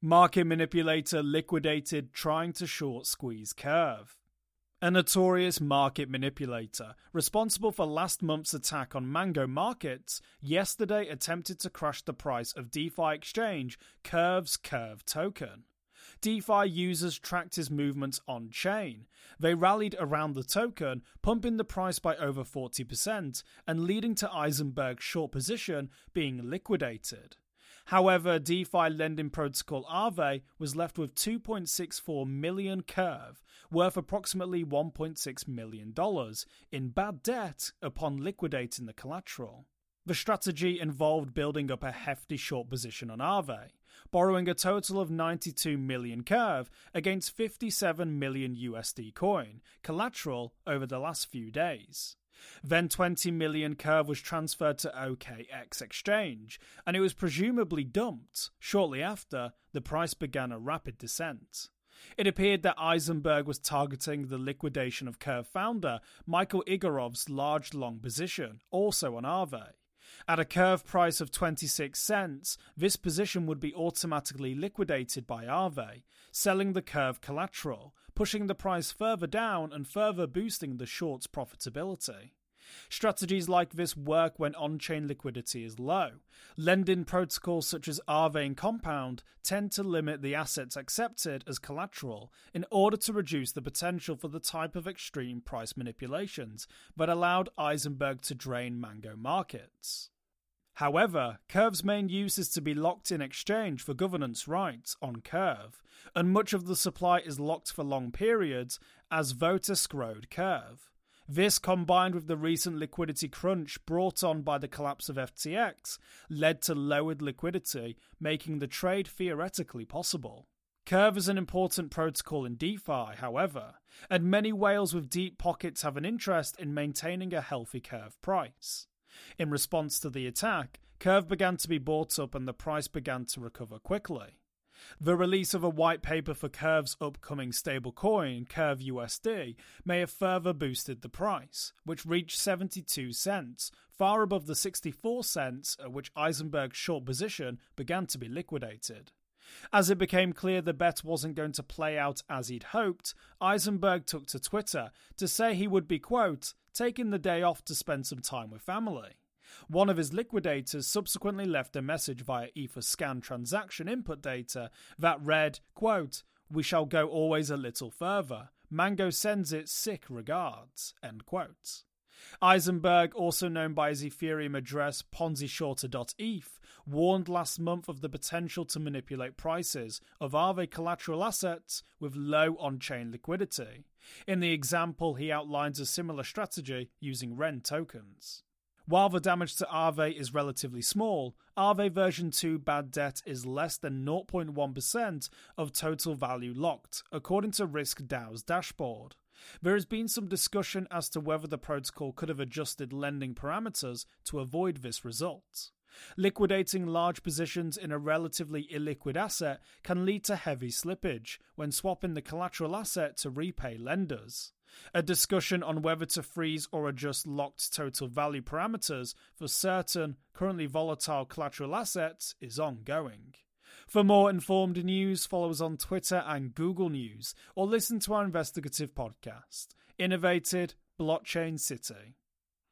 Market manipulator liquidated trying to short squeeze Curve. A notorious market manipulator, responsible for last month's attack on Mango Markets, yesterday attempted to crash the price of DeFi exchange Curve's Curve token. DeFi users tracked his movements on-chain. They rallied around the token, pumping the price by over 40% and leading to Eisenberg's short position being liquidated. However, DeFi lending protocol Aave was left with 2.64 million Curve, worth approximately $1.6 million, in bad debt upon liquidating the collateral. The strategy involved building up a hefty short position on Aave, borrowing a total of 92 million Curve against 57 million USD coin, collateral over the last few days. Then 20 million Curve was transferred to OKX Exchange, and it was presumably dumped. Shortly after, the price began a rapid descent. It appeared that Eisenberg was targeting the liquidation of Curve founder Michael Igorov's large long position, also on Aave. At a Curve price of 26 cents, this position would be automatically liquidated by Aave, selling the Curve collateral, pushing the price further down and further boosting the short's profitability. Strategies like this work when on-chain liquidity is low. Lending protocols such as Aave and Compound tend to limit the assets accepted as collateral in order to reduce the potential for the type of extreme price manipulations that allowed Eisenberg to drain Mango Markets. However, Curve's main use is to be locked in exchange for governance rights on Curve, and much of the supply is locked for long periods as voter escrowed Curve. This, combined with the recent liquidity crunch brought on by the collapse of FTX, led to lowered liquidity, making the trade theoretically possible. Curve is an important protocol in DeFi, however, and many whales with deep pockets have an interest in maintaining a healthy Curve price. In response to the attack, Curve began to be bought up and the price began to recover quickly. The release of a white paper for Curve's upcoming stablecoin, Curve USD, may have further boosted the price, which reached 72 cents, far above the 64 cents at which Eisenberg's short position began to be liquidated. As it became clear the bet wasn't going to play out as he'd hoped, Eisenberg took to Twitter to say he would be, quote, taking the day off to spend some time with family. One of his liquidators subsequently left a message via Etherscan transaction input data that read, quote, we shall go always a little further. Mango sends its sick regards, end quote. Eisenberg, also known by his Ethereum address PonziShorter.eth, warned last month of the potential to manipulate prices of Aave collateral assets with low on-chain liquidity. In the example, he outlines a similar strategy using REN tokens. While the damage to Aave is relatively small, Aave version 2 bad debt is less than 0.1% of total value locked, according to RiskDAO's dashboard. There has been some discussion as to whether the protocol could have adjusted lending parameters to avoid this result. Liquidating large positions in a relatively illiquid asset can lead to heavy slippage when swapping the collateral asset to repay lenders. A discussion on whether to freeze or adjust locked total value parameters for certain, currently volatile collateral assets is ongoing. For more informed news, follow us on Twitter and Google News, or listen to our investigative podcast, Innovated Blockchain City.